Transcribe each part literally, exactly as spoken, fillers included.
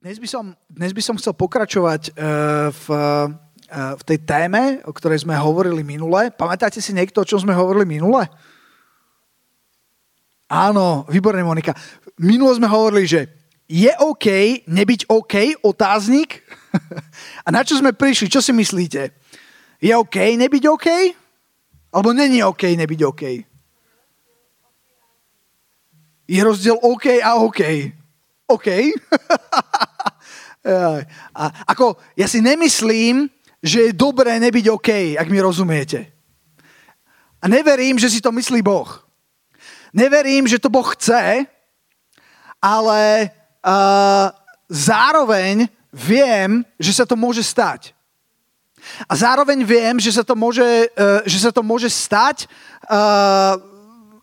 Dnes by som, dnes by som chcel pokračovať v, v tej téme, o ktorej sme hovorili minule. Pamätáte si niekto, o čom sme hovorili minule? Áno, výborné, Monika. Minule sme hovorili, že je OK nebyť OK, otáznik. A na čo sme prišli? Čo si myslíte? Je OK nebyť OK? Alebo není OK nebyť OK? Je rozdiel OK a OK. OK. A ako, ja si nemyslím, že je dobré nebyť OK, ak mi rozumiete. A neverím, že si to myslí Boh. Neverím, že to Boh chce, ale uh, zároveň viem, že sa to môže stať. A zároveň viem, že sa to môže, uh, že sa to môže stať uh,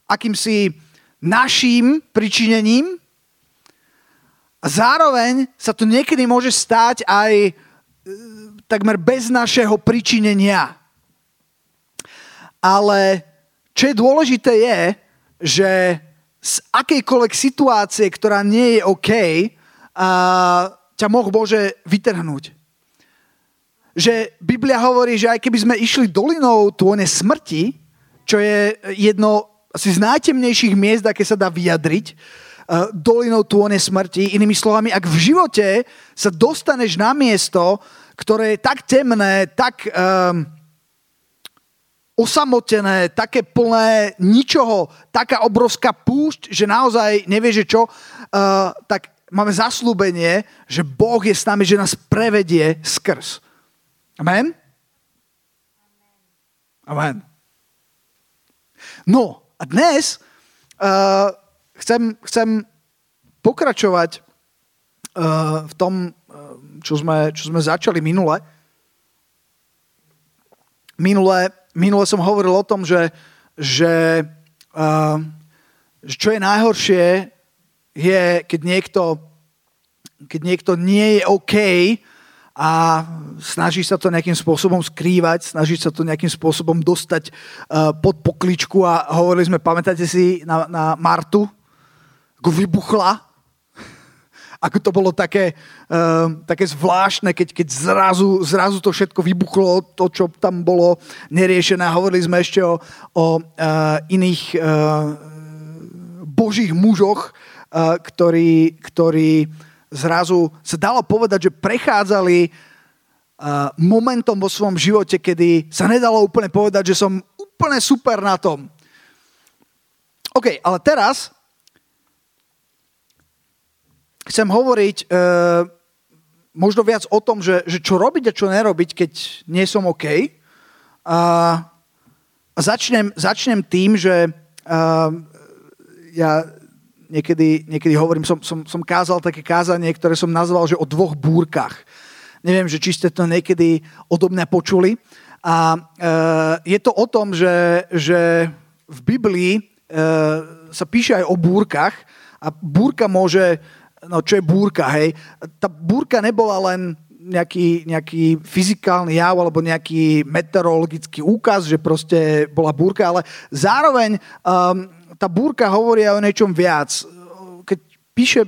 akýmsi naším pričinením a zároveň sa to niekedy môže stať aj takmer bez našeho pričinenia. Ale čo je dôležité je, že z akejkoľvek situácie, ktorá nie je OK, ťa Boh môže vytrhnúť. Že Biblia hovorí, že aj keby sme išli dolinou tône smrti, čo je jedno asi z najtemnejších miest, aké sa dá vyjadriť, uh, dolinou tône smrti. Inými slovami, ak v živote sa dostaneš na miesto, ktoré je tak temné, tak um, osamotené, také plné ničoho, taká obrovská púšť, že naozaj nevieš, že čo, uh, tak máme zasľúbenie, že Boh je s nami, že nás prevedie skrz. Amen? Amen. No, a dnes uh, chcem, chcem pokračovať uh, v tom, uh, čo sme, čo sme začali minule. minule. Minule som hovoril o tom, že, že uh, čo je najhoršie, je, keď niekto, keď niekto nie je OK a snaží sa to nejakým spôsobom skrývať, snaží sa to nejakým spôsobom dostať uh, pod pokličku a hovorili sme, pamätáte si na, na Martu, ako vybuchla, ako to bolo také, uh, také zvláštne, keď, keď zrazu, zrazu to všetko vybuchlo, to, čo tam bolo neriešené. Hovorili sme ešte o, o uh, iných uh, božích mužoch, uh, ktorí, ktorí zrazu sa dalo povedať, že prechádzali uh, momentom vo svojom živote, kedy sa nedalo úplne povedať, že som úplne super na tom. OK, ale teraz chcem hovoriť uh, možno viac o tom, že, že čo robiť a čo nerobiť, keď nie som OK. Uh, a začnem, začnem tým, že uh, ja... Niekedy, niekedy hovorím, som, som, som kázal také kázanie, ktoré som nazval, že o dvoch búrkach. Neviem, že či ste to niekedy odo mňa počuli. A e, je to o tom, že, že v Biblii e, sa píše aj o búrkach. A búrka môže... No, čo je búrka, hej? Tá búrka nebola len nejaký, nejaký fyzikálny jav alebo nejaký meteorologický úkaz, že proste bola búrka, ale zároveň... Um, Tá búrka hovorí o niečom viac. Keď píše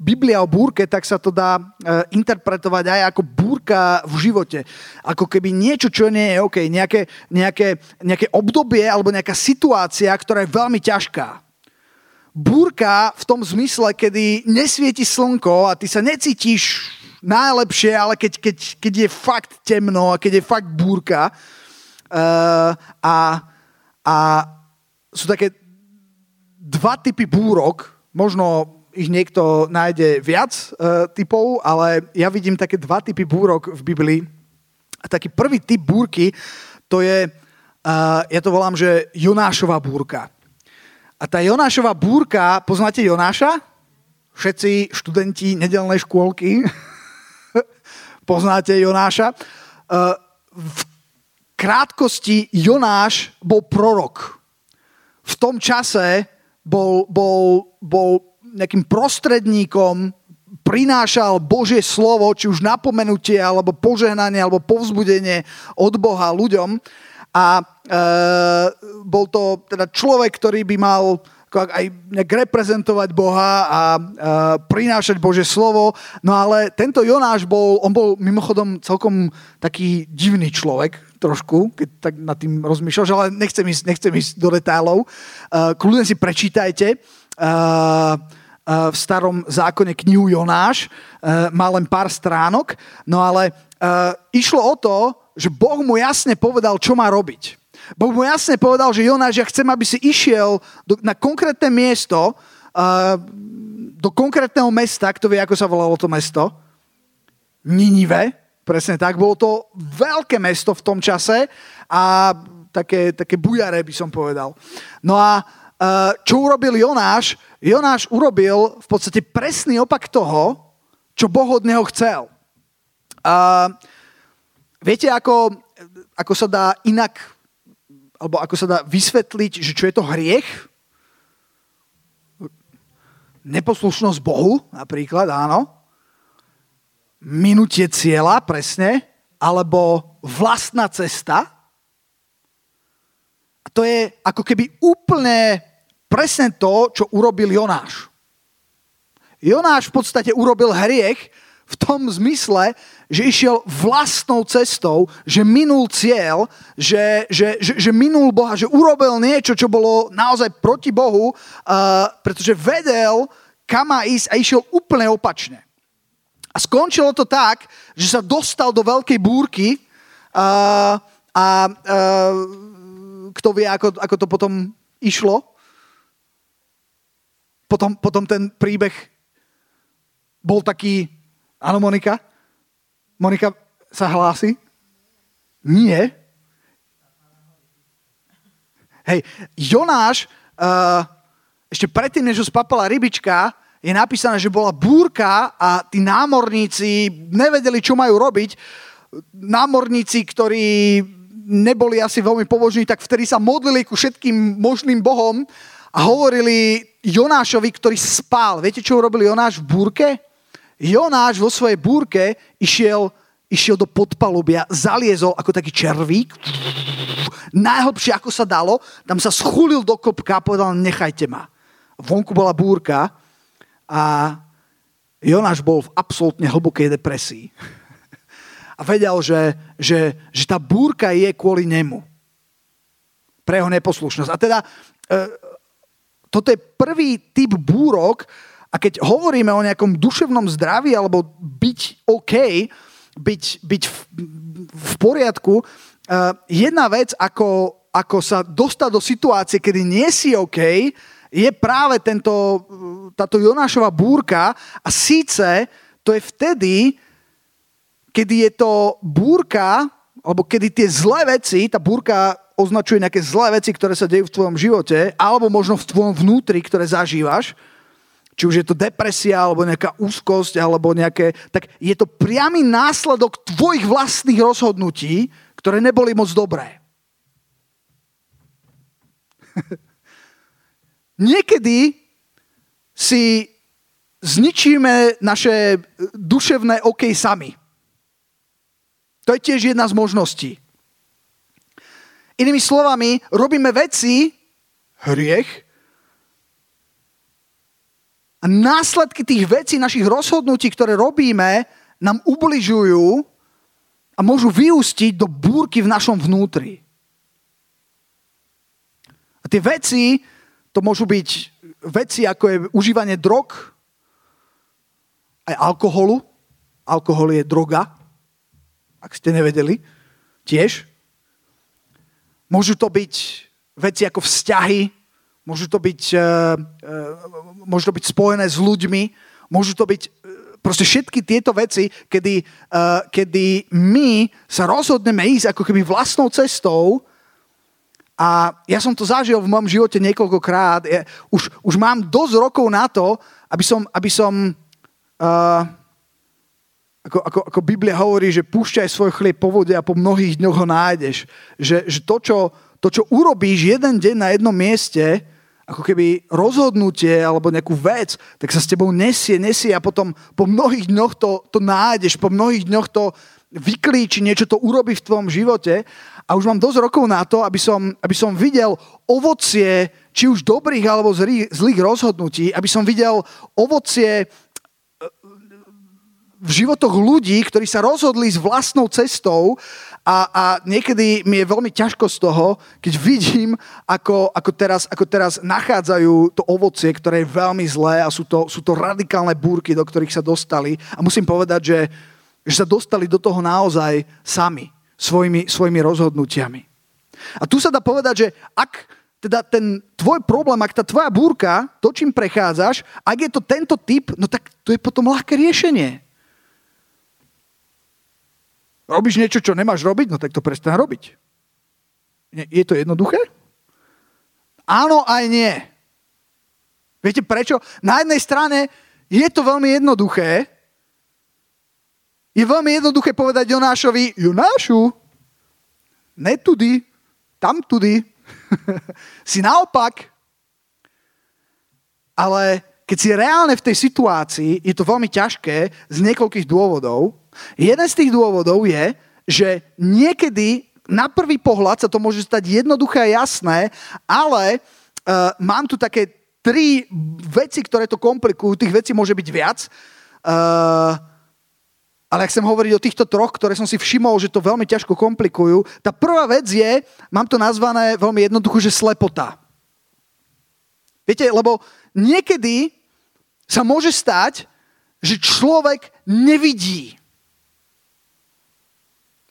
Biblia o búrke, tak sa to dá interpretovať aj ako búrka v živote. Ako keby niečo, čo nie je OK. Nejaké, nejaké, nejaké obdobie alebo nejaká situácia, ktorá je veľmi ťažká. Búrka v tom zmysle, kedy nesvieti slnko a ty sa necítiš najlepšie, ale keď, keď, keď je fakt temno a keď je fakt búrka uh, a, a sú také dva typy búrok, možno ich niekto nájde viac e, typov, ale ja vidím také dva typy búrok v Biblii. A taký prvý typ búrky, to je, e, ja to volám, že Jonášova búrka. A tá Jonášova búrka, poznáte Jonáša? Všetci študenti nedelnej škôlky poznáte Jonáša. E, v krátkosti Jonáš bol prorok. V tom čase Bol, bol, bol nejakým prostredníkom, prinášal Božie slovo, či už napomenutie, alebo požehnanie, alebo povzbudenie od Boha ľuďom. A e, bol to teda človek, ktorý by mal aj reprezentovať Boha a uh, prinášať Božie slovo. No ale tento Jonáš bol, on bol mimochodom celkom taký divný človek, trošku, keď tak nad tým rozmýšľaš, ale nechcem ísť, nechcem ísť do detailov. Uh, kľudne si prečítajte uh, uh, v starom zákone knihu Jonáš, uh, má len pár stránok, no ale uh, išlo o to, že Boh mu jasne povedal, čo má robiť. Boh mu jasne povedal, že Jonáš, ja chcem, aby si išiel do, na konkrétne miesto, uh, do konkrétneho mesta, kto vie, ako sa volalo to mesto, Ninive, presne tak, bolo to veľké mesto v tom čase a také, také bujare, by som povedal. No a uh, čo urobil Jonáš? Jonáš urobil v podstate presný opak toho, čo Boh od neho chcel. Uh, viete, ako, ako sa dá inak... alebo ako sa dá vysvetliť, že čo je to hriech? Neposlušnosť Bohu, napríklad, áno. Minutie cieľa, presne. Alebo vlastná cesta. A to je ako keby úplne presne to, čo urobil Jonáš. Jonáš v podstate urobil hriech v tom zmysle, že išiel vlastnou cestou, že minul cieľ, že, že, že, že minul Boha, že urobil niečo, čo bolo naozaj proti Bohu, uh, pretože vedel, kam má ísť a išiel úplne opačne. A skončilo to tak, že sa dostal do veľkej búrky uh, a uh, kto vie, ako, ako to potom išlo. Potom, potom ten príbeh bol taký. Áno, Monika? Monika sa hlási? Nie. Hej, Jonáš, uh, ešte predtým, než ho spapala rybička, je napísané, že bola búrka a tí námorníci nevedeli, čo majú robiť. Námorníci, ktorí neboli asi veľmi pobožní, tak vtedy sa modlili ku všetkým možným bohom a hovorili Jonášovi, ktorý spal. Viete, čo urobil Jonáš v búrke? Jonáš vo svojej búrke išiel, išiel do podpalubia, zaliezol ako taký červík, najhlbšie ako sa dalo, tam sa schulil do kopka a povedal, nechajte ma. Vonku bola búrka a Jonáš bol v absolútne hlbokej depresii. A vedel, že, že, že tá búrka je kvôli nemu. Pre jeho neposlušnosť. A teda, toto je prvý typ búrok. A keď hovoríme o nejakom duševnom zdraví alebo byť OK, byť, byť v, v poriadku, uh, jedna vec, ako, ako sa dostať do situácie, kedy nie si OK, je práve tento, táto Jonášova búrka. A síce to je vtedy, kedy je to búrka, alebo kedy tie zlé veci, tá búrka označuje nejaké zlé veci, ktoré sa dejú v tvojom živote, alebo možno v tvojom vnútri, ktoré zažívaš, či už je to depresia, alebo nejaká úzkosť, alebo nejaké... tak je to priamy následok tvojich vlastných rozhodnutí, ktoré neboli moc dobré. Niekedy si zničíme naše duševné OK sami. To je tiež jedna z možností. Inými slovami, robíme veci, hriech, a následky tých vecí, našich rozhodnutí, ktoré robíme, nám ubližujú a môžu vyústiť do búrky v našom vnútri. A tie veci, to môžu byť veci, ako je užívanie drog, aj alkoholu. Alkohol je droga, ak ste nevedeli, tiež. Môžu to byť veci ako vzťahy, môžu to byť, môžu to byť spojené s ľuďmi, môžu to byť proste všetky tieto veci, kedy, kedy my sa rozhodneme ísť ako keby vlastnou cestou. A ja som to zažil v mojom živote niekoľkokrát. Ja už, už mám dosť rokov na to, aby som, aby som uh, ako, ako, ako Biblia hovorí, že púšťaj svoj chlieb po vode a po mnohých dňoch ho nájdeš. Že, že to, čo, to, čo urobíš jeden deň na jednom mieste, ako keby rozhodnutie alebo nejakú vec, tak sa s tebou nesie, nesie a potom po mnohých dňoch to, to nájdeš, po mnohých dňoch to vyklíči, niečo to urobí v tvojom živote. A už mám dosť rokov na to, aby som, aby som videl ovocie, či už dobrých alebo zlých rozhodnutí, aby som videl ovocie v životoch ľudí, ktorí sa rozhodli s vlastnou cestou a, a niekedy mi je veľmi ťažko z toho, keď vidím, ako, ako, teraz, ako teraz nachádzajú to ovocie, ktoré je veľmi zlé a sú to, sú to radikálne búrky, do ktorých sa dostali. A musím povedať, že, že sa dostali do toho naozaj sami, svojimi, svojimi rozhodnutiami. A tu sa dá povedať, že ak teda ten tvoj problém, ak tá tvoja búrka, to, čím prechádzaš, ak je to tento typ, no tak to je potom ľahké riešenie. Robíš niečo, čo nemáš robiť? No tak to prestaň robiť. Je to jednoduché? Áno aj nie. Viete prečo? Na jednej strane je to veľmi jednoduché. Je veľmi jednoduché povedať Jonášovi, Jonášu, netudy, tamtudy, si naopak. Ale keď si reálne v tej situácii, je to veľmi ťažké z niekoľkých dôvodov. Jeden z tých dôvodov je, že niekedy na prvý pohľad sa to môže stať jednoduché a jasné, ale uh, mám tu také tri veci, ktoré to komplikujú. Tých vecí môže byť viac. Uh, ale ak chcem hovoriť o týchto troch, ktoré som si všimol, že to veľmi ťažko komplikujú. Tá prvá vec je, mám to nazvané veľmi jednoducho, že slepota. Viete, lebo niekedy sa môže stať, že človek nevidí.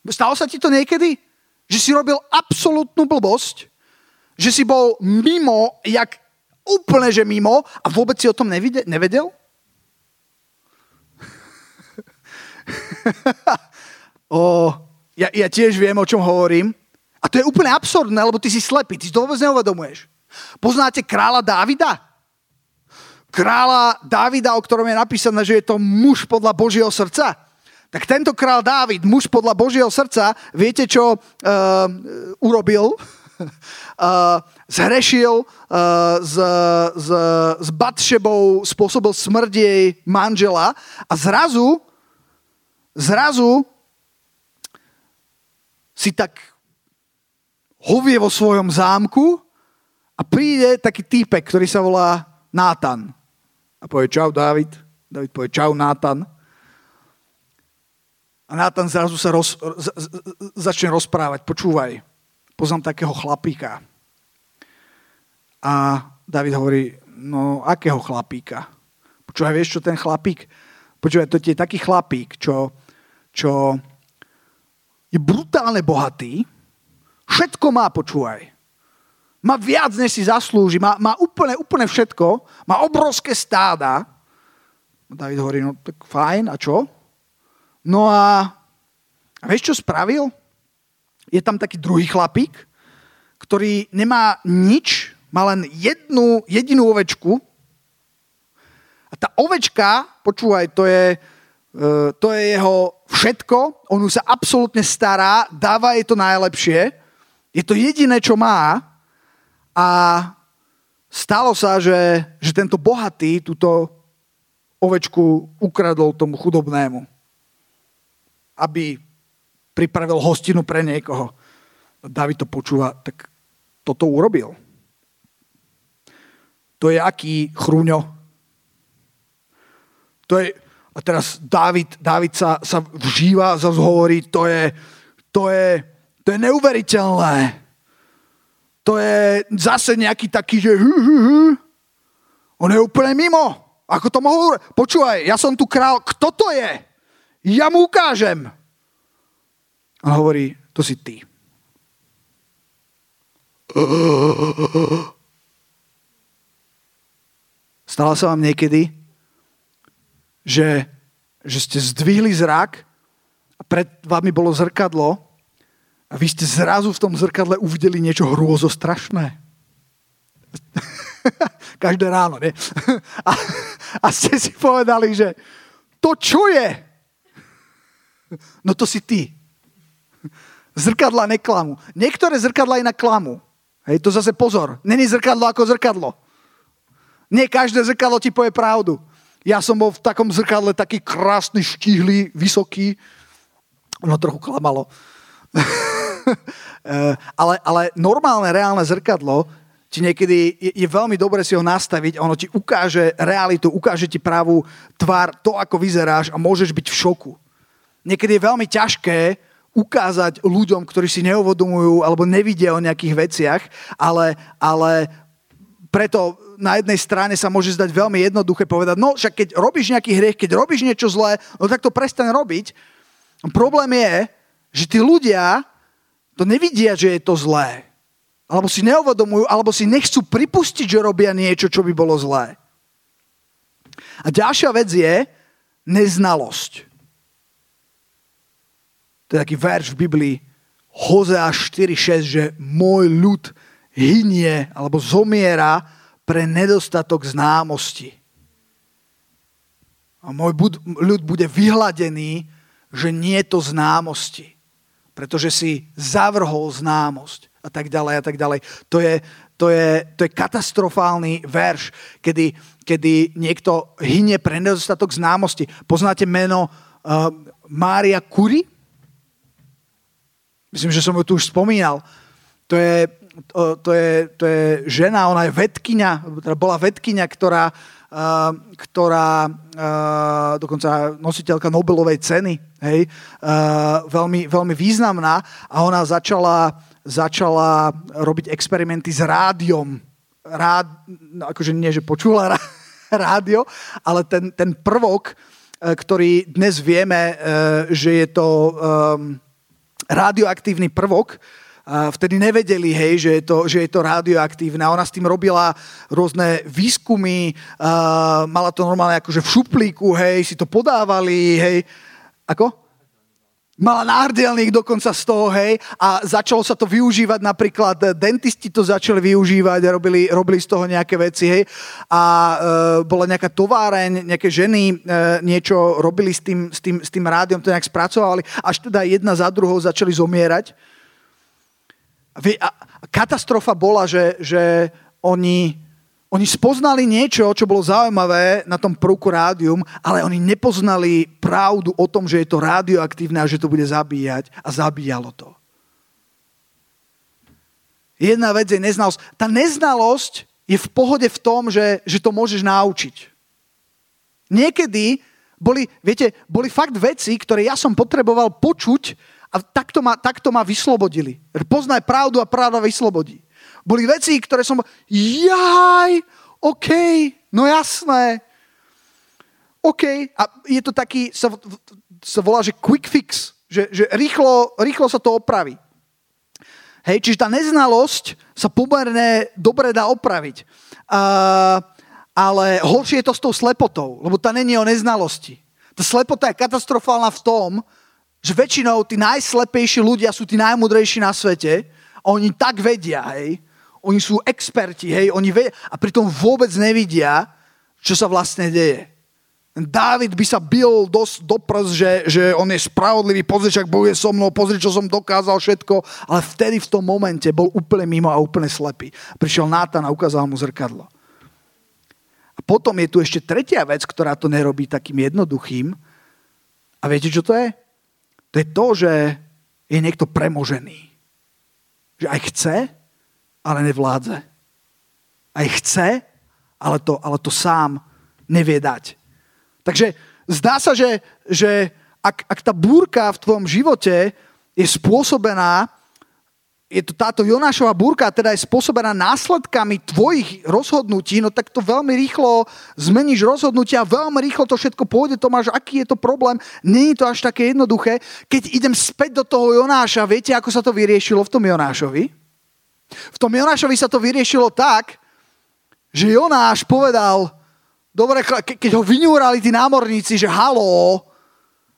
Stalo sa ti to niekedy? Že si robil absolútnu blbosť? Že si bol mimo, jak úplne, že mimo a vôbec si o tom nevidel, nevedel? o, ja, ja tiež viem, o čom hovorím. A to je úplne absurdné, lebo ty si slepý, ty si to vôbec neuvedomuješ. Poznáte kráľa Dávida? Kráľa Dávida, o ktorom je napísané, že je to muž podľa Božieho srdca. Tak tento král Dávid, muž podľa Božieho srdca, viete, čo uh, urobil? Uh, zhrešil, uh, z, z, s Batšebou spôsobil smrť jej manžela a zrazu, zrazu si tak hovie vo svojom zámku a príde taký týpek, ktorý sa volá Nátan. A povie, čau Dávid. Dávid povie, čau Nátan. A Nátan zrazu sa roz, z, z, začne rozprávať. Počúvaj, poznám takého chlapíka. A Dávid hovorí, no akého chlapíka? Počúvaj, vieš čo ten chlapík? Počúvaj, to je taký chlapík, čo, čo je brutálne bohatý. Všetko má, počúvaj. Má viac, než si zaslúži. Má, má úplne, úplne všetko. Má obrovské stáda. A Dávid hovorí, no tak fajn, a čo? No a, a vieš, čo spravil? Je tam taký druhý chlapík, ktorý nemá nič, má len jednu, jedinú ovečku. A tá ovečka, počúvaj, to je, uh, to je jeho všetko, on ju sa absolútne stará, dáva jej to najlepšie, je to jediné, čo má. A stalo sa, že, že tento bohatý túto ovečku ukradol tomu chudobnému, aby pripravil hostinu pre niekoho. Dávid to počúva, tak toto urobil. To je aký chrúňo. To je, a teraz Dávid, Dávid sa, sa vžíva, zase hovorí, to je, to je, to je neuveriteľné. To je zase nejaký taký, že hu, hu, hu. On je úplne mimo. Ako to mohol? Počúvaj, ja som tu král, kto to je? Ja mu ukážem. A hovorí, to si ty. Stalo sa vám niekedy, že, že ste zdvihli zrak a pred vami bolo zrkadlo a vy ste zrazu v tom zrkadle uvideli niečo hrôzostrašné. Každé ráno, ne? a, a ste si povedali, že to čo je? No to si ty. Zrkadla neklamú. Niektoré zrkadla inak klamú. Hej, to zase pozor. Není zrkadlo ako zrkadlo. Nie každé zrkadlo ti povie pravdu. Ja som bol v takom zrkadle taký krásny, štíhlý, vysoký. ono trochu klamalo. ale, ale normálne, reálne zrkadlo ti niekedy je, je veľmi dobre si ho nastaviť a ono ti ukáže realitu, ukáže ti pravú tvár, to, ako vyzeráš a môžeš byť v šoku. Niekedy je veľmi ťažké ukázať ľuďom, ktorí si neuvedomujú alebo nevidia o nejakých veciach, ale, ale preto na jednej strane sa môže zdať veľmi jednoduché povedať, no však keď robíš nejaký hriech, keď robíš niečo zlé, no tak to prestaň robiť. Problém je, že tí ľudia to nevidia, že je to zlé. Alebo si neuvedomujú, alebo si nechcú pripustiť, že robia niečo, čo by bolo zlé. A ďalšia vec je neznalosť. To je taký verš v Biblii Hozeáš štyri šesť, že môj ľud hynie alebo zomiera pre nedostatok známosti. A môj bud- ľud bude vyhladený, že nie je to známosti, pretože si zavrhol známosť a tak ďalej a tak ďalej. To je, to je, to je katastrofálny verš, kedy, kedy niekto hynie pre nedostatok známosti. Poznáte meno uh, Mária Curie? Myslím, že som ju tu už spomínal. To je, to, to je, to je žena, ona je vedkyňa, teda bola vedkyňa, ktorá, uh, ktorá uh, dokonca nositeľka Nobelovej ceny, hej, uh, veľmi, veľmi významná a ona začala, začala robiť experimenty s rádiom. Rád, no akože nie, že počula rá, rádio, ale ten, ten prvok, ktorý dnes vieme, uh, že je to um, radioaktívny prvok, vtedy nevedeli, hej, že je to, že je to radioaktívne. Ona s tým robila rôzne výskumy, uh, mala to normálne akože v šuplíku, hej, si to podávali, hej. Ako? Mala náhrdelník dokonca z toho, hej, a začalo sa to využívať, napríklad dentisti to začali využívať a robili, robili z toho nejaké veci, hej. A e, bola nejaká továreň, nejaké ženy e, niečo robili s tým, s, tým, s tým rádiom, to nejak spracovali, až teda jedna za druhou začali zomierať. A, a katastrofa bola, že, že oni, oni spoznali niečo, čo bolo zaujímavé na tom prvku rádium, ale oni nepoznali pravdu o tom, že je to radioaktívne a že to bude zabíjať a zabíjalo to. Jedna vec je neznalosť. Tá neznalosť je v pohode v tom, že, že to môžeš naučiť. Niekedy boli, viete, boli fakt veci, ktoré ja som potreboval počuť a takto ma, takto ma vyslobodili. Poznaj pravdu a pravda vyslobodí. Boli veci, ktoré som... Jaj, OK, no jasné. OK, a je to taký, sa, sa volá, že quick fix, že, že rýchlo, rýchlo sa to opraví. Hej, čiže tá neznalosť sa pomerne dobre dá opraviť. Uh, ale horšie je to s tou slepotou, lebo tá není o neznalosti. Tá slepota je katastrofálna v tom, že väčšinou tí najslepejší ľudia sú tí najmudrejší na svete a oni tak vedia, hej. Oni sú experti, hej, oni vedia a pritom vôbec nevidia, čo sa vlastne deje. Dávid by sa bil dosť do prs, že, že on je spravodlivý, pozri, ak bojuje so mnou, pozri, čo som dokázal, všetko, ale vtedy v tom momente bol úplne mimo a úplne slepý. Prišiel Nátan a ukázal mu zrkadlo. A potom je tu ešte tretia vec, ktorá to nerobí takým jednoduchým. A viete, čo to je? To je to, že je niekto premožený. Že aj chce, ale nevládze. Aj chce, ale to, ale to sám nevie dať. Takže zdá sa, že, že ak, ak tá búrka v tvojom živote je spôsobená, je to táto Jonášova búrka, teda je spôsobená následkami tvojich rozhodnutí, no tak to veľmi rýchlo zmeníš rozhodnutia, veľmi rýchlo to všetko pôjde, Tomáš, aký je to problém, nie je to až také jednoduché. Keď idem späť do toho Jonáša, viete, ako sa to vyriešilo v tom Jonášovi? V tom Jonášovi sa to vyriešilo tak, že Jonáš povedal, dobre, keď ho vyňúrali tí námorníci, že haló,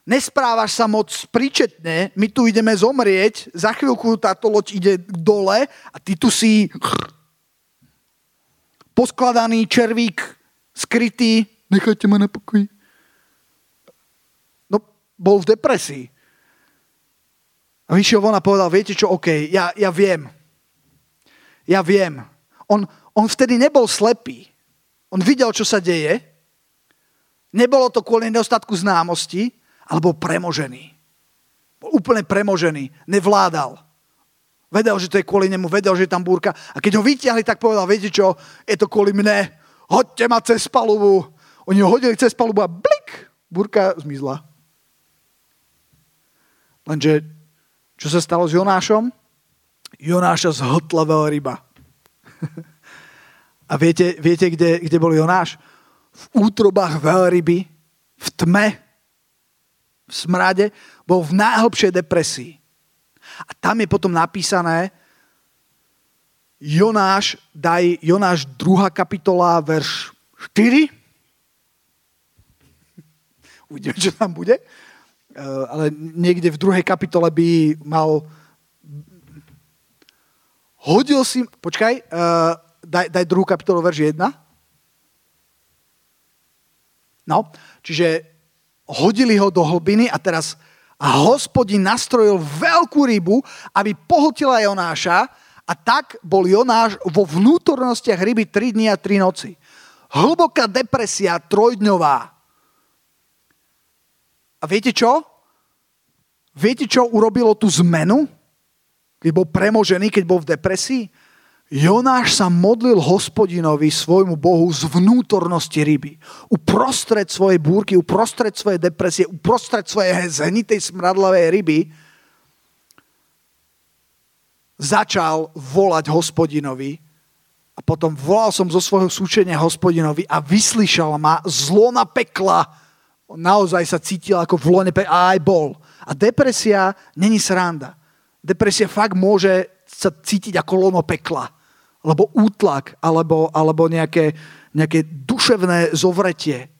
nesprávaš sa moc príčetne, my tu ideme zomrieť, za chvíľku táto loď ide dole a ty tu si poskladaný červík, skrytý, nechajte ma na pokoji. No, bol v depresii. A vyšiel von a povedal, viete čo, OK, ja, ja viem. Ja viem. On, on vtedy nebol slepý. On videl, čo sa deje. Nebolo to kvôli nedostatku známosti, alebo premožený. úplne premožený, nevládal. Vedel, že to je kvôli nemu, vedel, že je tam búrka. A keď ho vyťahli, tak povedal, viete čo, je to kvôli mne, hoďte ma cez palubu. Oni ho hodili cez palubu a blik, búrka zmizla. Lenže, čo sa stalo s Jonášom? Jonáša zhotla veľryba. A viete, viete kde, kde bol Jonáš? V útrobách veľryby, v tme, v smrade, bol v najhlbšej depresii. A tam je potom napísané Jonáš, daj Jonáš druhá kapitola, verš štyri. Uvidíme, čo tam bude. Ale niekde v druhej kapitole by mal hodil si... Počkaj, daj, daj druhú kapitolu, verš jedna. No, čiže hodili ho do hlbiny a teraz a Hospodin nastrojil veľkú rybu, aby pohotila Jonáša a tak bol Jonáš vo vnútornostiach ryby tri dni a tri noci. Hlboká depresia trojdňová. A viete čo? Viete, čo urobilo tú zmenu? Keď bol premožený, keď bol v depresii? Jonáš sa modlil Hospodinovi, svojmu Bohu, z vnútornosti ryby. Uprostred svojej búrky, uprostred svojej depresie, uprostred svojej zhnitej smradlavej ryby začal volať Hospodinovi a potom volal som zo svojho súčenia Hospodinovi a vyslyšal ma z lona pekla. Naozaj sa cítil ako v lone pekla a aj bol. A depresia není sranda. Depresia fakt môže sa cítiť ako lono pekla. Alebo útlak, alebo, alebo nejaké, nejaké duševné zovretie.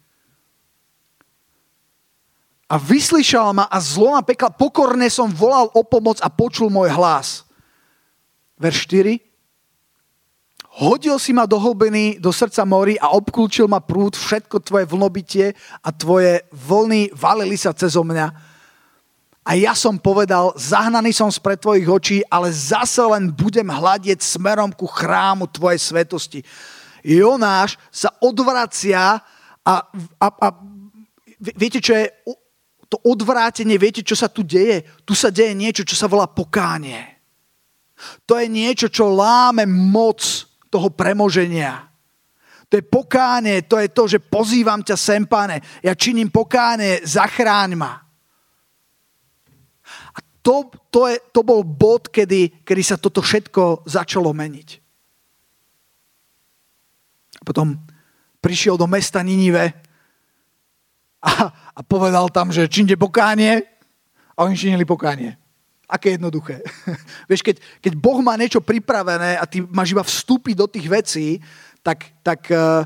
A vyslyšal ma a z lona pekla pokorne som volal o pomoc a počul môj hlas. Verš štyri. Hodil si ma do hlbiny, do srdca mori a obklúčil ma prúd, všetko tvoje vlnobytie a tvoje vlny valili sa cezo mňa. A ja som povedal, zahnaný som spred tvojich očí, ale zase len budem hľadieť smerom ku chrámu tvojej svetosti. Jonáš sa odvracia a, a, a viete, čo je to odvrátenie, viete, čo sa tu deje? Tu sa deje niečo, čo sa volá pokánie. To je niečo, čo láme moc toho premoženia. To je pokánie, to je to, že pozývam ťa sem, Pane. Ja činím pokánie, zachráň ma. A to, to, je, to bol bod, kedy, kedy sa toto všetko začalo meniť. A potom prišiel do mesta Ninive a, a povedal tam, že čínte pokánie a oni činili pokánie. Aké jednoduché. Vieš, keď, keď Boh má niečo pripravené a ty máš iba vstúpiť do tých vecí, tak, tak uh,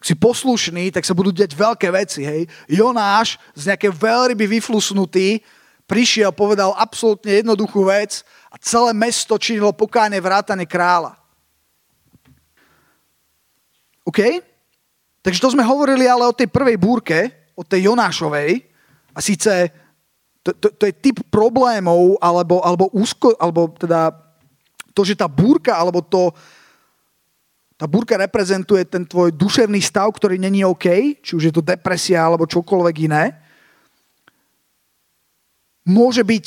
si poslušný, tak sa budú diať veľké veci. Hej. Jonáš z nejaké veľryby vyflusnutý prišiel, povedal absolútne jednoduchú vec a celé mesto činilo pokánie vrátane kráľa. OK? Takže to sme hovorili ale o tej prvej búrke, o tej Jonášovej a síce... To, to, to je typ problémov, alebo, alebo úzko, alebo teda to, že tá búrka, alebo to, tá búrka reprezentuje ten tvoj duševný stav, ktorý není OK, či už je to depresia, alebo čokoľvek iné. Môže byť,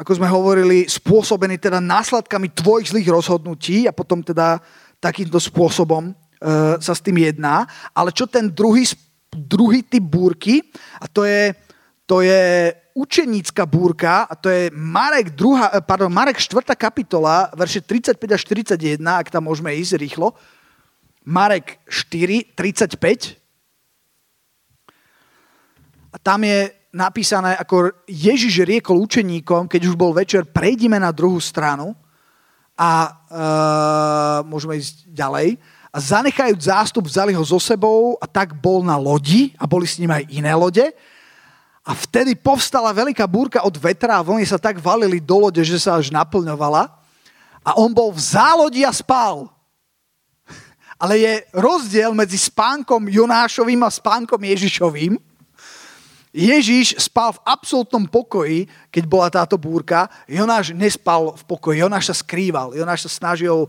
ako sme hovorili, spôsobený teda následkami tvojich zlých rozhodnutí a potom teda takýmto spôsobom e, sa s tým jedná. Ale čo ten druhý, druhý typ búrky, a to je To je učenícka búrka a to je Marek, druhá, pardon, Marek štvrtá kapitola, verše tridsaťpäť až štyridsaťjeden, ak tam môžeme ísť rýchlo. Marek štyri, tridsaťpäť. A tam je napísané, ako Ježiš riekol učeníkom, keď už bol večer, prejdime na druhú stranu a e, môžeme ísť ďalej. A zanechajúc zástup, vzali ho so sebou a tak bol na lodi a boli s ním aj iné lode. A vtedy povstala veľká búrka od vetra a vlny sa tak valili do lode, že sa až naplňovala. A on bol v zálodi a spal. Ale je rozdiel medzi spánkom Jonášovým a spánkom Ježišovým. Ježiš spal v absolútnom pokoji, keď bola táto búrka. Jonáš nespal v pokoji, Jonáš sa skrýval. Jonáš sa snažil uh,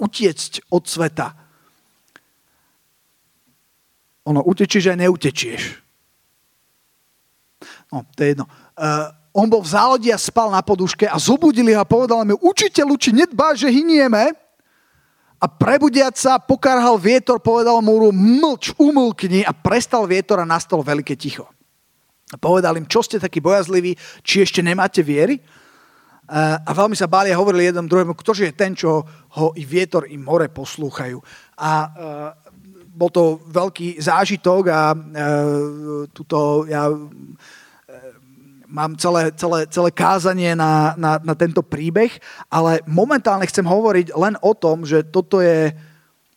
utiecť od sveta. Ono, utečieš aj neutečieš. No, to je jedno. Uh, On bol v zálodi a spal na poduške a zobudili ho a povedali mu, učiteľu, či nedbáš, že hynieme? A prebudiac sa pokarhal vietor, povedal mu, mlč, umlkni, a prestal vietor a nastalo veľké ticho. A povedal im, čo ste takí bojazliví, či ešte nemáte viery? A veľmi sa báli a hovorili jednom druhému, ktože je ten, čo ho i vietor, i more poslúchajú. A e, bol to veľký zážitok a e, tuto ja e, mám celé, celé, celé kázanie na, na, na tento príbeh, ale momentálne chcem hovoriť len o tom, že toto je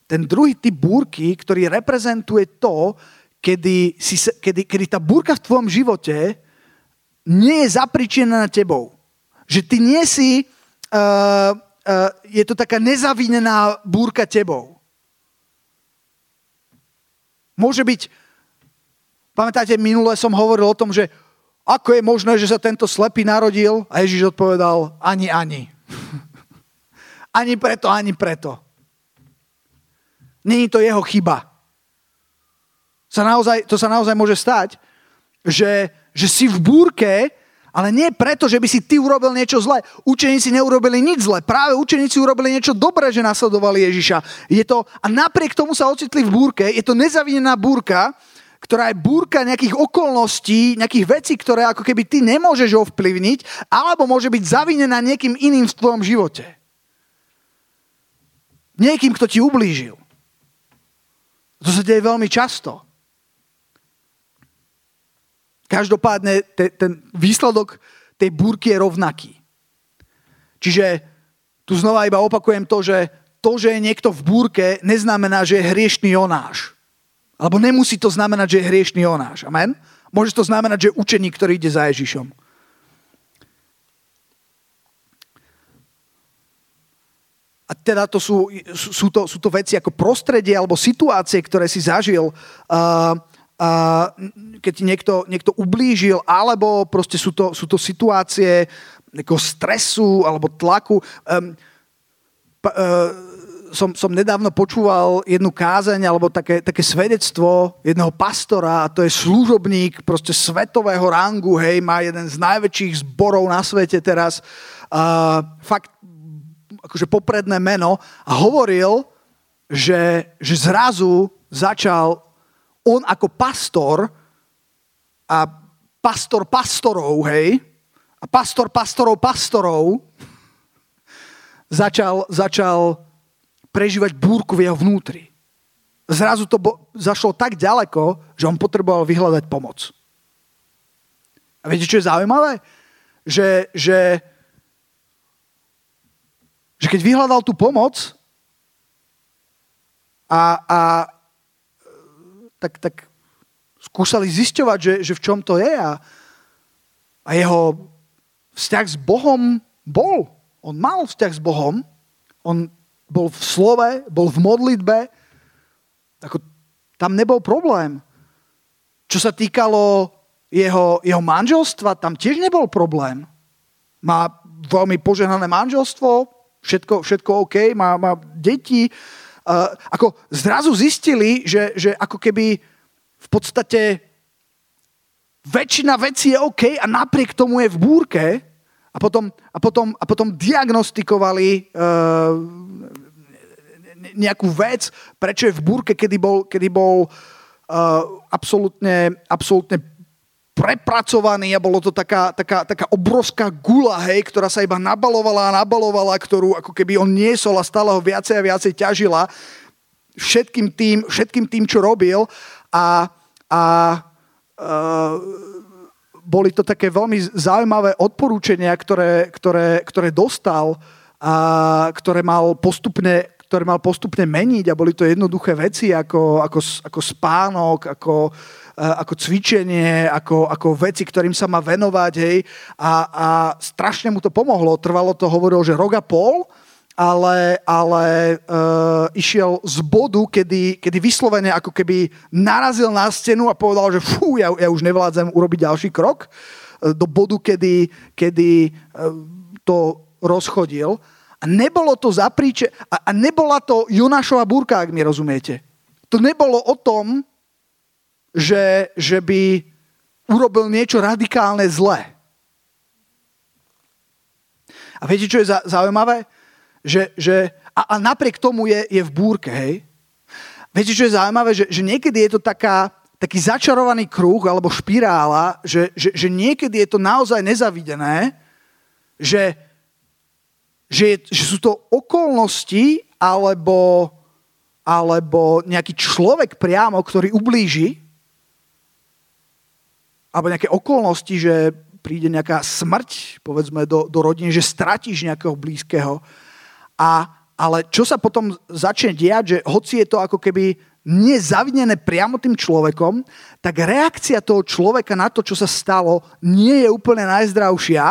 ten druhý typ búrky, ktorý reprezentuje to, kedy, si, kedy, kedy tá búrka v tvojom živote nie je zapričená tebou. Že ty nie si, uh, uh, je to taká nezavinená búrka tebou. Môže byť, pamätáte, minule som hovoril o tom, že ako je možné, že sa tento slepý narodil? A Ježiš odpovedal, ani, ani. Ani preto, ani preto. Není to jeho chyba. Sa naozaj, to sa naozaj môže stať, že, že si v búrke. Ale nie preto, že by si ty urobil niečo zlé. Učeníci neurobili nič zlé. Práve učeníci urobili niečo dobré, že nasledovali Ježiša. Je to, a napriek tomu sa ocitli v búrke. Je to nezavinená búrka, ktorá je búrka nejakých okolností, nejakých vecí, ktoré ako keby ty nemôžeš ovplyvniť, alebo môže byť zavinená niekým iným v tvojom živote. Niekým, kto ti ublížil. To sa deje veľmi často. Každopádne te, ten výsledok tej búrky je rovnaký. Čiže tu znova iba opakujem to, že to, že je niekto v búrke, neznamená, že je hriešný Jonáš. Alebo nemusí to znamenať, že je hriešný Jonáš. Amen? Môže to znamenať, že je učeník, ktorý ide za Ježišom. A teda to sú, sú, to, sú to veci ako prostredie alebo situácie, ktoré si zažil uh, Uh, keď ti niekto, niekto ublížil, alebo proste sú to, sú to situácie nejakého stresu alebo tlaku. Um, p- uh, som, som nedávno počúval jednu kázeň alebo také, také svedectvo jedného pastora, a to je služobník proste svetového rangu, hej, má jeden z najväčších zborov na svete teraz, uh, fakt akože popredné meno, a hovoril, že, že zrazu začal on ako pastor a pastor pastorov, hej, a pastor pastorov pastorov začal, začal prežívať búrku v jeho vnútri. Zrazu to bo- zašlo tak ďaleko, že on potreboval vyhľadať pomoc. A viete, čo je zaujímavé? Že, že, že keď vyhľadal tú pomoc a, a Tak, tak skúšali zisťovať, že, že v čom to je, a, a jeho vzťah s Bohom bol. On mal vzťah s Bohom, on bol v slove, bol v modlitbe, ako, tam nebol problém. Čo sa týkalo jeho, jeho manželstva, tam tiež nebol problém. Má veľmi požehnané manželstvo, všetko, všetko OK, má, má deti. Uh, ako zrazu zistili, že, že ako keby v podstate väčšina vecí je OK a napriek tomu je v búrke, a potom, a potom, a potom diagnostikovali uh, nejakú vec, prečo je v búrke, kedy bol, kedy bol uh, absolútne, absolútne prepracovaný, a bolo to taká, taká, taká obrovská gula, hej, ktorá sa iba nabalovala a nabalovala, ktorú ako keby on niesol a stále ho viacej a viacej ťažila všetkým tým, všetkým tým, čo robil, a, a e, boli to také veľmi zaujímavé odporúčania, ktoré, ktoré, ktoré dostal a ktoré mal postupne ktoré mal postupne meniť, a boli to jednoduché veci ako, ako, ako spánok, ako, ako cvičenie, ako, ako veci, ktorým sa má venovať, hej. A, a strašne mu to pomohlo. Trvalo to, hovoril, že rok a pol, ale, ale e, išiel z bodu, kedy, kedy vyslovene ako keby narazil na stenu a povedal, že fú, ja, ja už nevládzem urobiť ďalší krok, do bodu, kedy, kedy to rozchodil. A nebolo to zapríče... A, a nebola to Jonášova búrka, ak mi rozumiete. To nebolo o tom, že, že by urobil niečo radikálne zlé. A viete, čo je zaujímavé? Že, že, a, a napriek tomu je, je v búrke, hej? Viete, čo je zaujímavé? Že, že niekedy je to taká, taký začarovaný kruh alebo špirála, že, že, že niekedy je to naozaj nezavidené, že, že, je, že sú to okolnosti alebo, alebo nejaký človek priamo, ktorý ublíži, alebo nejaké okolnosti, že príde nejaká smrť, povedzme, do, do rodiny, že stratíš nejakého blízkeho. A, ale čo sa potom začne diať, že hoci je to ako keby nezavinené priamo tým človekom, tak reakcia toho človeka na to, čo sa stalo, nie je úplne najzdravšia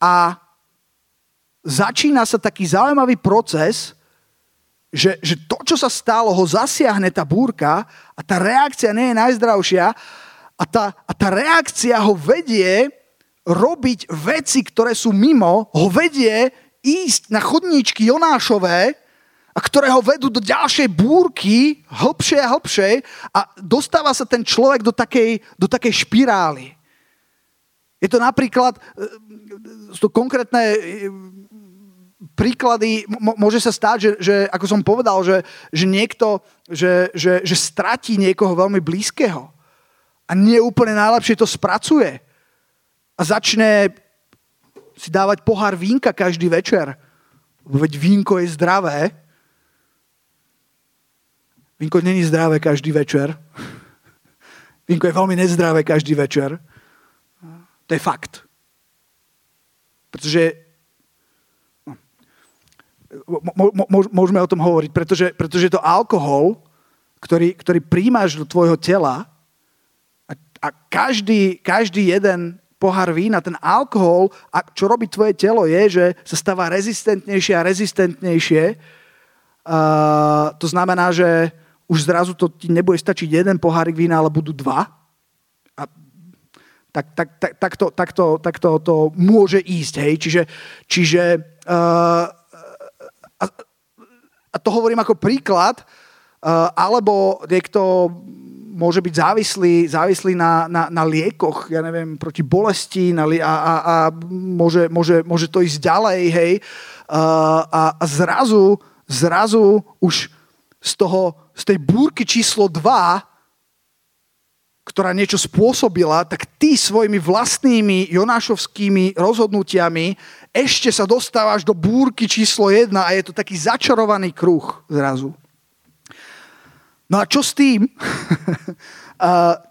a začína sa taký zaujímavý proces, že, že to, čo sa stalo, ho zasiahne tá búrka a tá reakcia nie je najzdravšia. A tá, a tá reakcia ho vedie robiť veci, ktoré sú mimo, ho vedie ísť na chodníčky Jonášové, a ktoré ho vedú do ďalšej búrky, hlbšej a hlbšej, a dostáva sa ten človek do takej, do takej špirály. Je to napríklad, sú to konkrétne príklady, môže sa stať, že, že ako som povedal, že, že niekto, že, že, že stratí niekoho veľmi blízkeho. A nie úplne najlepšie to spracuje. A začne si dávať pohár vínka každý večer. Veď vínko je zdravé. Vínko není zdravé každý večer. Vínko je veľmi nezdravé každý večer. To je fakt. Pretože môžeme o tom hovoriť. Pretože, pretože to alkohol, ktorý, ktorý príjmaš do tvojho tela, a každý, každý jeden pohár vína, ten alkohol, a čo robí tvoje telo je, že sa stáva rezistentnejšie a rezistentnejšie. Uh, to znamená, že už zrazu to ti nebude stačiť jeden pohár vína, ale budú dva. A tak, tak, tak, tak, to, tak, to, tak to, to môže ísť. Hej? Čiže, čiže uh, a, a to hovorím ako príklad, uh, alebo niekto môže byť závislý, závislý na, na, na liekoch, ja neviem, proti bolesti na li- a, a, a môže, môže, môže to ísť ďalej, hej. Uh, a, a zrazu, zrazu už z toho, z tej búrky číslo dva, ktorá niečo spôsobila, tak ty svojimi vlastnými jonášovskými rozhodnutiami ešte sa dostávaš do búrky číslo jedna a je to taký začarovaný kruh zrazu. No a čo s tým?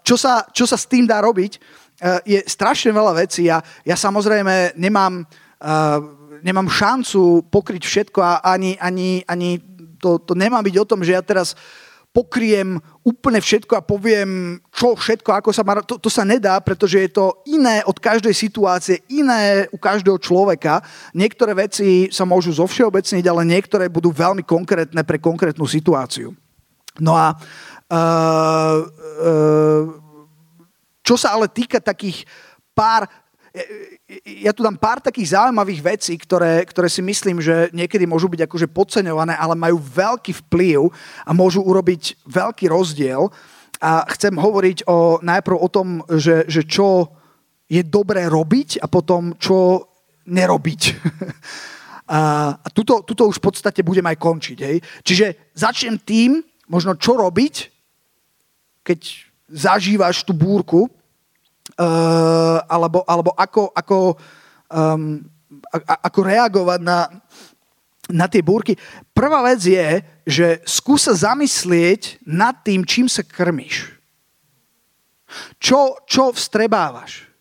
čo, sa, čo sa s tým dá robiť? Je strašne veľa vecí. Ja, ja samozrejme nemám, nemám šancu pokryť všetko a ani, ani, ani to, to nemá byť o tom, že ja teraz pokriem úplne všetko a poviem, čo všetko, ako sa má... To, to sa nedá, pretože je to iné od každej situácie, iné u každého človeka. Niektoré veci sa môžu zovšeobecniť, ale niektoré budú veľmi konkrétne pre konkrétnu situáciu. No a uh, uh, čo sa ale týka takých pár, ja, ja tu dám pár takých zaujímavých vecí, ktoré, ktoré si myslím, že niekedy môžu byť akože podceňované, ale majú veľký vplyv a môžu urobiť veľký rozdiel. A chcem hovoriť o, najprv o tom, že, že čo je dobré robiť a potom čo nerobiť. a a tuto, tuto už v podstate budem aj končiť. Hej. Čiže začnem tým, možno čo robiť, keď zažívaš tú búrku, uh, alebo, alebo ako, ako, um, a, ako reagovať na, na tie búrky. Prvá vec je, že skús sa zamyslieť nad tým, čím sa krmíš. Čo, čo vstrebávaš?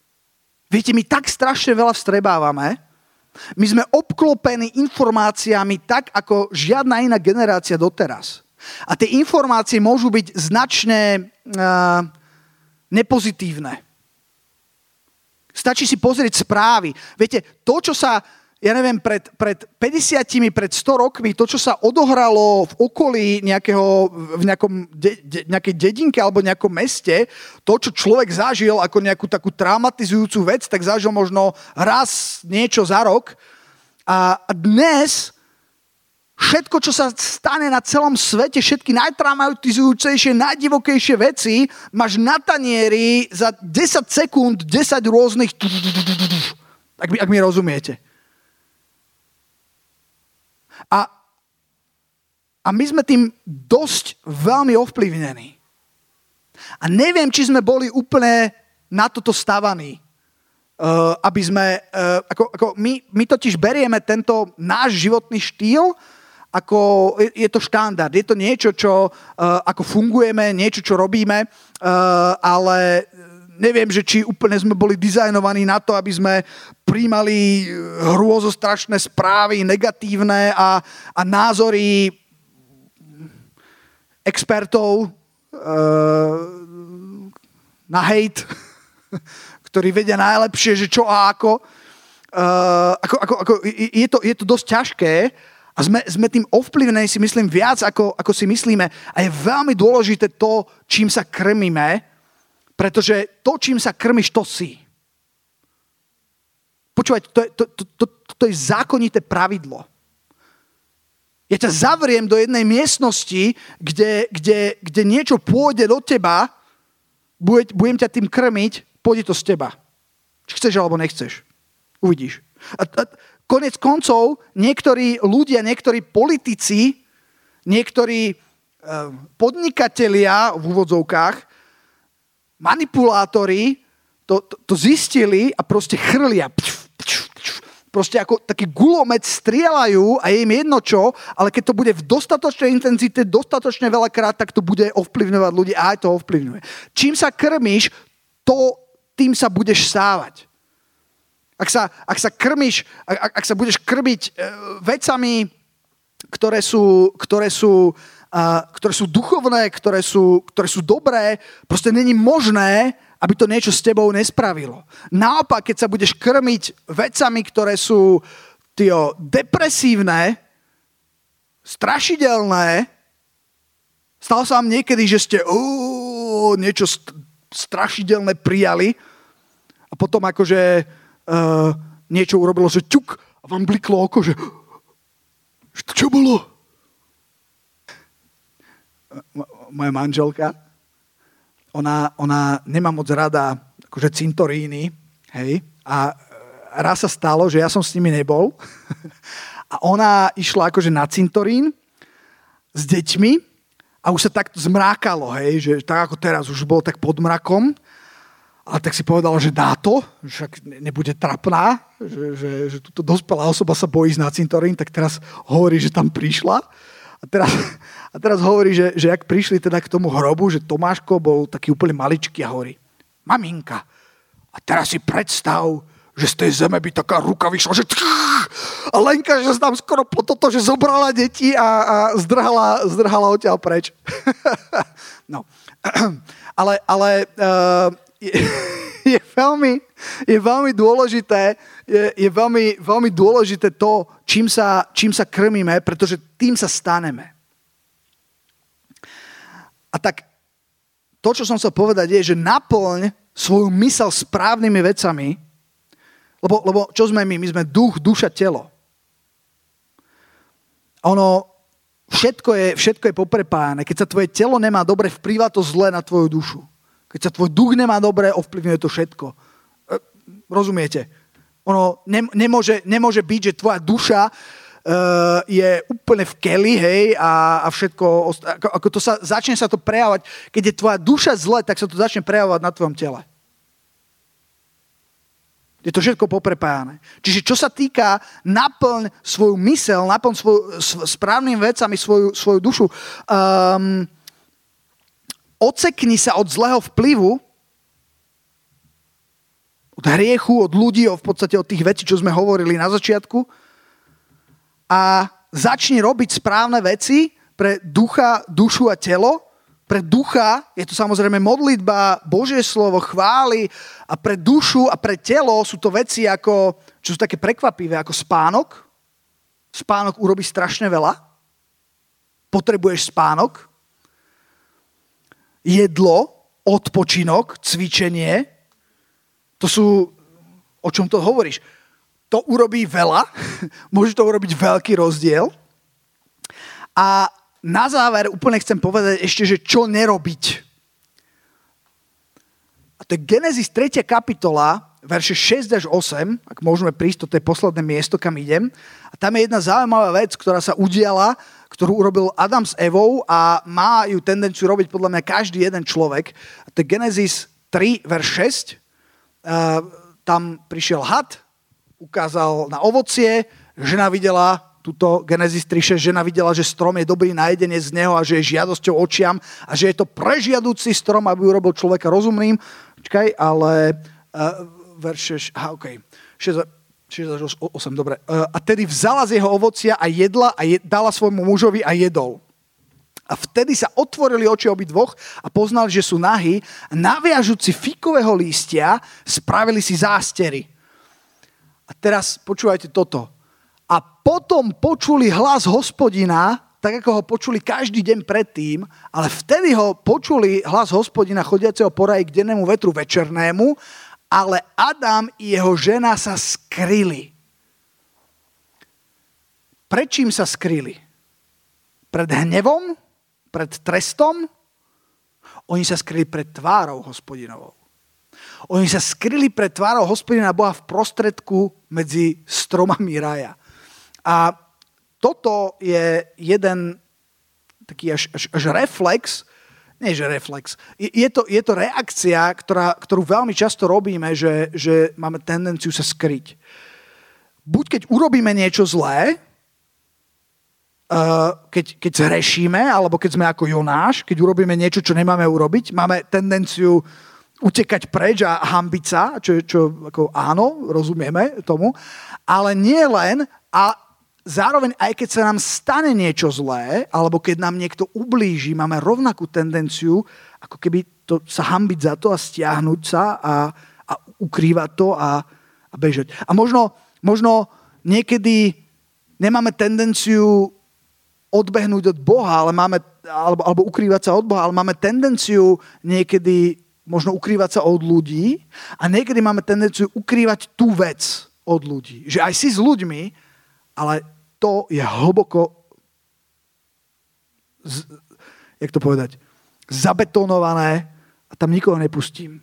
Viete, my tak strašne veľa vstrebávame. My sme obklopení informáciami tak, ako žiadna iná generácia doteraz. A tie informácie môžu byť značne uh, nepozitívne. Stačí si pozrieť správy. Viete, to, čo sa, ja neviem, pred, pred päťdesiatimi, pred sto rokmi, to, čo sa odohralo v okolí nejakého, v nejakom de, de, nejakej dedinke alebo nejakom meste, to, čo človek zažil ako nejakú takú traumatizujúcu vec, tak zažil možno raz niečo za rok. A dnes... Všetko, čo sa stane na celom svete, všetky najtraumatizujúcejšie, najdivokejšie veci, máš na tanieri za desať sekúnd desať rôznych Ak mi, ak mi rozumiete. A, a my sme tým dosť veľmi ovplyvnení. A neviem, či sme boli úplne na toto stavaní. Uh, aby sme, uh, ako, ako my, my totiž berieme tento náš životný štýl, ako je, je to štandard, je to niečo, čo uh, ako fungujeme, niečo, čo robíme, uh, ale neviem, že či úplne sme boli dizajnovaní na to, aby sme príjmali hrôzostrašné správy, negatívne a, a názory expertov uh, na hejt, ktorí vedia najlepšie, že čo a ako. Uh, ako, ako, ako je, to, je to dosť ťažké a sme, sme tým ovplyvnení, si myslím, viac, ako, ako si myslíme. A je veľmi dôležité to, čím sa krmíme, pretože to, čím sa krmiš, to si. Počúvajte, to je, to, to, to, to je zákonité pravidlo. Ja ťa zavriem do jednej miestnosti, kde, kde, kde niečo pôjde do teba, bude, budem ťa tým krmiť, pôjde to z teba. Či chceš, alebo nechceš. Uvidíš. A, a konec koncov, niektorí ľudia, niektorí politici, niektorí eh, podnikatelia v úvodzovkách, manipulátori to, to, to zistili a proste chrlia. Pčf, pčf, pčf. Proste ako taký guľomet strieľajú a je im jedno čo, ale keď to bude v dostatočnej intenzite, dostatočne veľakrát, tak to bude ovplyvňovať ľudí a aj to ovplyvňuje. Čím sa krmíš, to, tým sa budeš stávať. Ak sa, ak sa krmiš, ak, ak sa budeš krmiť vecami, ktoré sú, ktoré sú, uh, ktoré sú duchovné, ktoré sú, ktoré sú dobré, proste není možné, aby to niečo s tebou nespravilo. Naopak, keď sa budeš krmiť vecami, ktoré sú tío, depresívne, strašidelné, stalo sa vám niekedy, že ste uh, niečo... St- strašidelné prijali a potom akože uh, niečo urobilo, že ťuk a vám bliklo oko, že čo bolo? M- moja manželka, ona, ona nemá moc rada akože cintoríny, hej, a raz sa stalo, že ja som s nimi nebol a ona išla akože na cintorín s deťmi. A už sa takto zmrákalo, hej, že tak ako teraz už bolo tak pod mrakom. A tak si povedala, že dá to, že nebude trapná, že, že, že túto dospelá osoba sa bojí ísť na cintorín, tak teraz hovorí, že tam prišla. A teraz, a teraz hovorí, že, že ak prišli teda k tomu hrobu, že Tomáško bol taký úplne maličký a hovorí, maminka, a teraz si predstav, že z tej zeme by taká ruka vyšla, že a Lenka, že sa tam skoro po toto, že zobrala deti a, a zdrhala, zdrhala odtiaľ preč. No. Ale, ale uh, je, je, veľmi, je veľmi dôležité, je, je veľmi, veľmi dôležité to, čím sa, čím sa krmíme, pretože tým sa staneme. A tak to, čo som chcel povedať, je, že naplň svoju mysel správnymi vecami. Lebo, lebo čo sme my? My sme duch, duša, telo. Ono, všetko je, všetko je poprepájane. Keď sa tvoje telo nemá dobre, vplýva to zle na tvoju dušu. Keď sa tvoj duch nemá dobre, ovplyvňuje to všetko. Rozumiete? Ono ne, nemôže, nemôže byť, že tvoja duša uh, je úplne v keli, hej, a, a všetko, ako, ako to sa, začne sa to prejavovať. Keď je tvoja duša zle, tak sa to začne prejavovať na tvojom tele. Je to všetko poprepájane. Čiže čo sa týka naplň svoju myseľ, naplň svoju, správnym vecami svoju, svoju dušu, um, odsekni sa od zlého vplyvu, od hriechu, od ľudí, v podstate od tých vecí, čo sme hovorili na začiatku a začni robiť správne veci pre ducha, dušu a telo. Pre ducha je to samozrejme modlitba, Božie slovo, chvály a pre dušu a pre telo sú to veci, ako, čo sú také prekvapivé, ako spánok. Spánok urobí strašne veľa. Potrebuješ spánok. Jedlo, odpočinok, cvičenie. To sú, o čom to hovoríš. To urobí veľa. Môže to urobiť veľký rozdiel. A na záver úplne chcem povedať ešte, že čo nerobiť. A To je Genesis tretia kapitola, verše šesť až osem, ak môžeme prísť, to je posledné miesto, kam idem. A tam je jedna zaujímavá vec, ktorá sa udiala, ktorú urobil Adam s Evou a má ju tendenciu robiť podľa mňa každý jeden človek. A to je Genesis tri, verš šesť. Uh, tam prišiel had, ukázal na ovocie, žena videla, tuto Genesis tri šesť, žena videla, že strom je dobrý na jedenie z neho a že je žiadosťou očiam a že je to prežiadúci strom, aby urobil človeka rozumným. Počkaj, ale... Uh, verše, aha, okej, okay. šesť až osem, dobre. A tedy vzala z jeho ovocia a jedla a je, dala svojmu mužovi a jedol. A vtedy sa otvorili oči obidvoch a poznali, že sú nahý. Naviažuci fikového lístia spravili si zástery. A teraz počúvajte toto. A potom počuli hlas Hospodina, tak ako ho počuli každý deň predtým, ale vtedy ho počuli hlas Hospodina chodiaceho po raji k dennému vetru večernému. Ale Adam i jeho žena sa skryli. Prečím sa skryli? Pred hnevom? Pred trestom? Oni sa skryli pred tvárou Hospodinovou. Oni sa skryli pred tvárou Hospodina Boha v prostredku medzi stromami raja. A toto je jeden taký až, až, až reflex. Nie, že reflex. Je to, je to reakcia, ktorá, ktorú veľmi často robíme, že, že máme tendenciu sa skryť. Buď keď urobíme niečo zlé, keď, keď zhrešíme, alebo keď sme ako Jonáš, keď urobíme niečo, čo nemáme urobiť, máme tendenciu utekať preč a hanbiť sa, čo, čo ako, áno, rozumieme tomu, ale nie len... A zároveň, aj keď sa nám stane niečo zlé, alebo keď nám niekto ublíži, máme rovnakú tendenciu, ako keby to, sa hanbiť za to a stiahnuť sa a, a ukrývať to a, a bežať. A možno, možno niekedy nemáme tendenciu odbehnúť od Boha, ale máme, alebo, alebo ukrývať sa od Boha, ale máme tendenciu niekedy možno ukrývať sa od ľudí a niekedy máme tendenciu ukrývať tú vec od ľudí. Že aj si s ľuďmi, ale to je hlboko, z, jak to povedať, zabetonované a tam nikoho nepustím.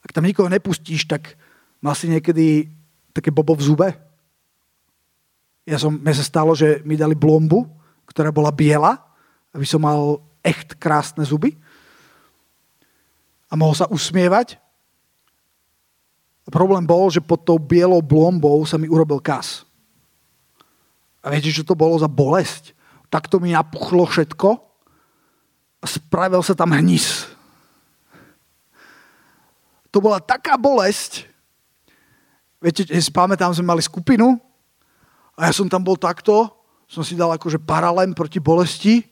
Ak tam nikoho nepustíš, tak mal si niekedy také bobo v zube. Ja som, mne sa stalo, že mi dali blombu, ktorá bola biela, aby som mal echt krásne zuby a mohol sa usmievať. Problém bol, že pod tou bielou blombou sa mi urobil kas. A viete, čo to bolo za bolesť? Takto mi napuchlo všetko a spravil sa tam hnis. To bola taká bolesť. Viete, ja si pamätám, sme mali skupinu a ja som tam bol takto, som si dal akože paralén proti bolesti.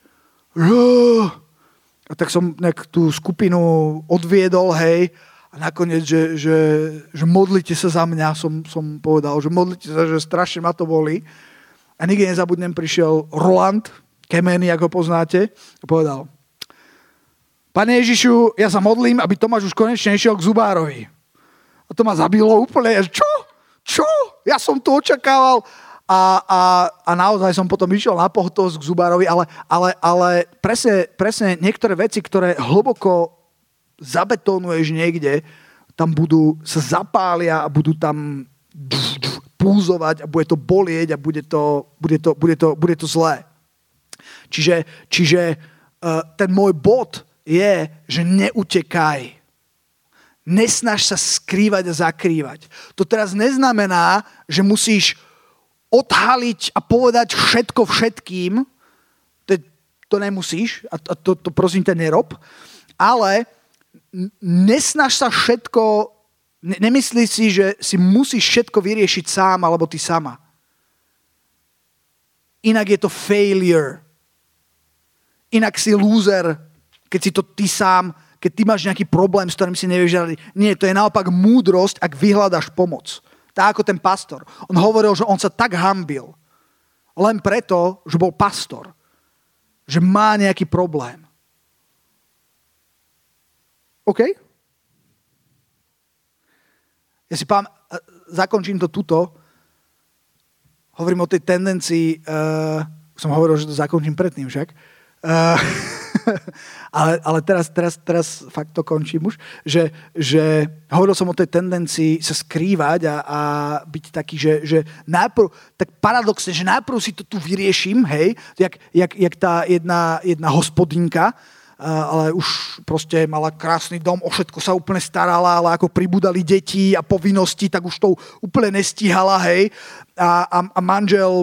A tak som nejak tú skupinu odviedol, hej, a nakoniec, že, že, že modlite sa za mňa, som, som povedal, že modlite sa, že strašne ma to bolí. A nikdy nezabudnem, prišiel Roland Kemeny, ako poznáte, a povedal: Pane Ježišu, ja sa modlím, aby Tomáš už konečne išiel k zubárovi. A to ma zabilo úplne. Čo? Čo? Ja som to očakával. A, a, a naozaj som potom išiel na pohotovosť k zubárovi, ale, ale, ale presne, presne niektoré veci, ktoré hlboko zabetónuješ niekde, tam budú, sa zapália a budú tam dž, dž, púzovať a bude to bolieť a bude to, bude to, bude to, bude to zlé. Čiže, čiže uh, ten môj bod je, že neutekaj. Nesnaž sa skrývať a zakrývať. To teraz neznamená, že musíš odhaliť a povedať všetko všetkým. To, to nemusíš a to, to prosím ťa nerob. Ale nesnaž sa všetko, nemyslí si, že si musíš všetko vyriešiť sám alebo ty sama. Inak je to failure. Inak si loser, keď si to ty sám, keď ty máš nejaký problém, s ktorým si nevieš radiť. Nie, to je naopak múdrosť, ak vyhľadaš pomoc. Tak ako ten pastor. On hovoril, že on sa tak hanbil, len preto, že bol pastor. Že má nejaký problém. OK? Ja si pám, zakončím to tuto. Hovorím o tej tendencii, uh, som hovoril, že to zakončím predtým však. Uh, ale ale teraz, teraz, teraz fakt to končím už, že, že hovoril som o tej tendencii sa skrývať a, a byť taký, že, že najprv, tak paradoxne, že najprv si to tu vyrieším, hej, jak, jak, jak tá jedna, jedna hospodinka, ale už proste mala krásny dom, o všetko sa úplne starala, ale ako pribudali deti a povinnosti, tak už to úplne nestíhala, hej. A, a, a manžel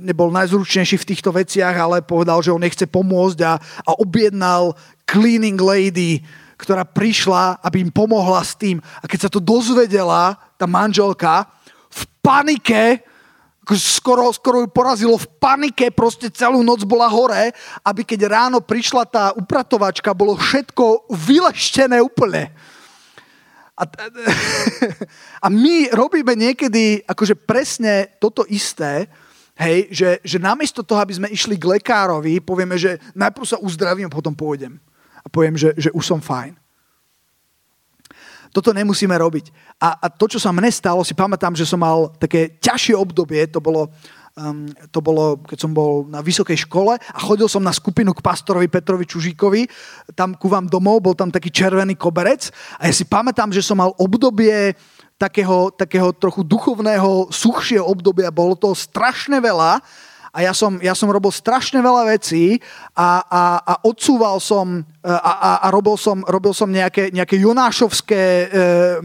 nebol najzručnejší v týchto veciach, ale povedal, že on nechce pomôcť a, a objednal cleaning lady, ktorá prišla, aby im pomohla s tým. A keď sa to dozvedela, tá manželka, v panike, Skoro, skoro ju porazilo, v panike, proste celú noc bola hore, aby keď ráno prišla tá upratovačka, bolo všetko vyleštené úplne. A, t- a my robíme niekedy akože presne toto isté, hej, že, že namiesto toho, aby sme išli k lekárovi, povieme, že najprv sa uzdravím a potom pôjdem. A poviem, že, že už som fajn. Toto nemusíme robiť. A, a to, čo sa mne stalo, si pamätám, že som mal také ťažšie obdobie, to bolo, um, to bolo, keď som bol na vysokej škole a chodil som na skupinu k pastorovi Petrovi Čužíkovi, tam ku vám domov, bol tam taký červený koberec a ja si pamätám, že som mal obdobie takého, takého trochu duchovného, suchšieho obdobia, bolo toho strašne veľa a ja som, ja som robil strašne veľa vecí a, a, a odsúval som a, a, a robil som, robil som nejaké, nejaké jonášovské e,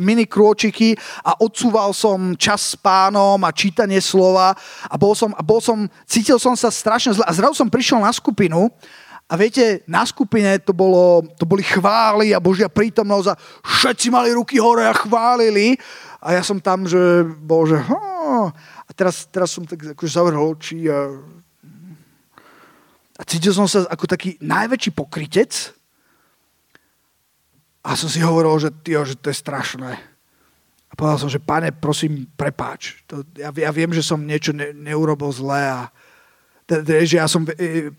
mini krôčiky a odsúval som čas s pánom a čítanie slova a bol som, a bol som cítil som sa strašne zle a zrazu som prišiel na skupinu a viete, na skupine to, bolo, to boli chvály a Božia prítomnosť a všetci mali ruky hore a chválili a ja som tam, že bože, ho, a teraz, teraz som tak akože zavrhol oči a, a cítil som sa ako taký najväčší pokrytec a som si hovoril, že, tío, že to je strašné. A povedal som, že pane, prosím, prepáč. To, ja, ja viem, že som niečo ne, neurobil zlé a že ja som,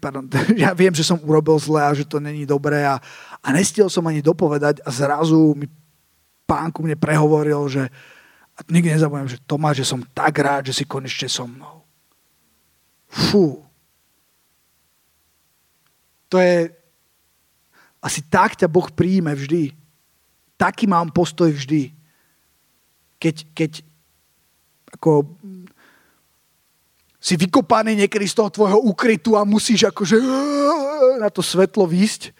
pardon, ja viem, že som urobil zle a že to není dobré a, a nestiel som ani dopovedať a zrazu mi pán ku mne prehovoril, že a nikdy nezabudnem, že Tomáš, že som tak rád, že si konečne so mnou. Fú. To je asi tak ťa Boh príjme vždy. Taký mám postoj vždy. Keď, keď ako si vykopaný niekedy z toho tvojho ukrytu a musíš akože na to svetlo výsť.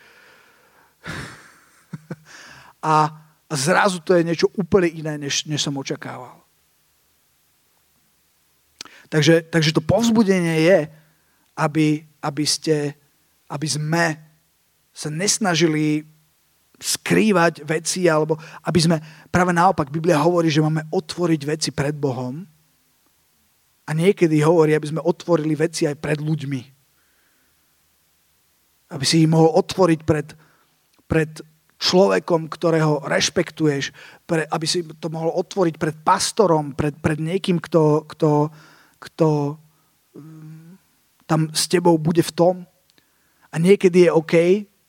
A zrazu to je niečo úplne iné, než, než som očakával. Takže, takže to povzbudenie je, aby, aby, ste, aby sme sa nesnažili skrývať veci, alebo aby sme, práve naopak, Biblia hovorí, že máme otvoriť veci pred Bohom. A niekedy hovorí, aby sme otvorili veci aj pred ľuďmi. Aby si ich mohol otvoriť pred, pred človekom, ktorého rešpektuješ. Pre, aby si to mohol otvoriť pred pastorom, pred, pred niekým, kto, kto, kto tam s tebou bude v tom. A niekedy je OK,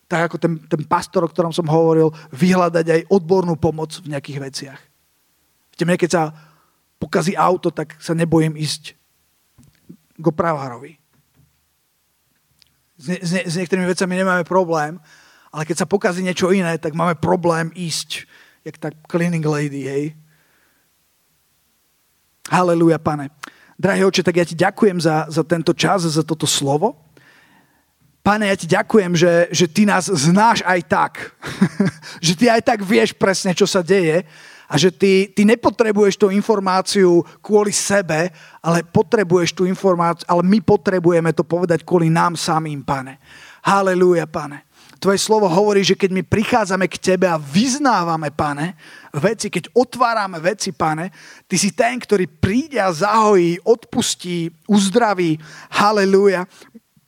tak ako ten, ten pastor, o ktorom som hovoril, vyhľadať aj odbornú pomoc v nejakých veciach. V tým, keď sa pokazí auto, tak sa nebojím ísť k opravárovi. S, ne, s, ne, s niektorými vecami nemáme problém, ale keď sa pokazí niečo iné, tak máme problém ísť, jak tá cleaning lady, hej. Halelúja, pane. Drahý oče, tak ja ti ďakujem za, za tento čas, za toto slovo. Pane, ja ti ďakujem, že, že ty nás znáš aj tak. Že ty aj tak vieš presne, čo sa deje. A že ty, ty nepotrebuješ tú informáciu kvôli sebe, ale potrebuješ tú informáciu, ale my potrebujeme to povedať kvôli nám samým, pane. Halelúja, pane. Tvoje slovo hovorí, že keď my prichádzame k tebe a vyznávame, pane, veci, keď otvárame veci, pane, ty si ten, ktorý príde a zahojí, odpustí, uzdraví. Halelúja.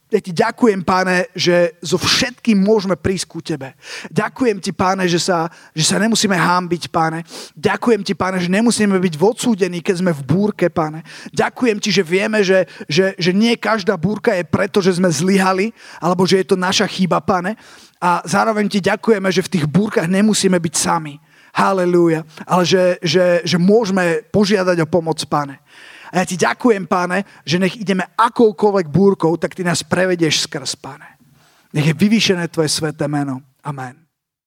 Ja ti ďakujem, páne, že so všetkým môžeme prísť ku tebe. Ďakujem ti, páne, že sa, že sa nemusíme hámbiť, páne. Ďakujem ti, páne, že nemusíme byť odsúdení, keď sme v búrke, páne. Ďakujem ti, že vieme, že, že, že nie každá búrka je preto, že sme zlyhali, alebo že je to naša chyba, páne. A zároveň ti ďakujeme, že v tých búrkach nemusíme byť sami. Halelúja. Ale že, že, že môžeme požiadať o pomoc, páne. A ja ti ďakujem, páne, že nech ideme akoukoľvek búrkou, tak ty nás prevedieš skrz, páne. Nech je vyvýšené tvoje sväté meno. Amen.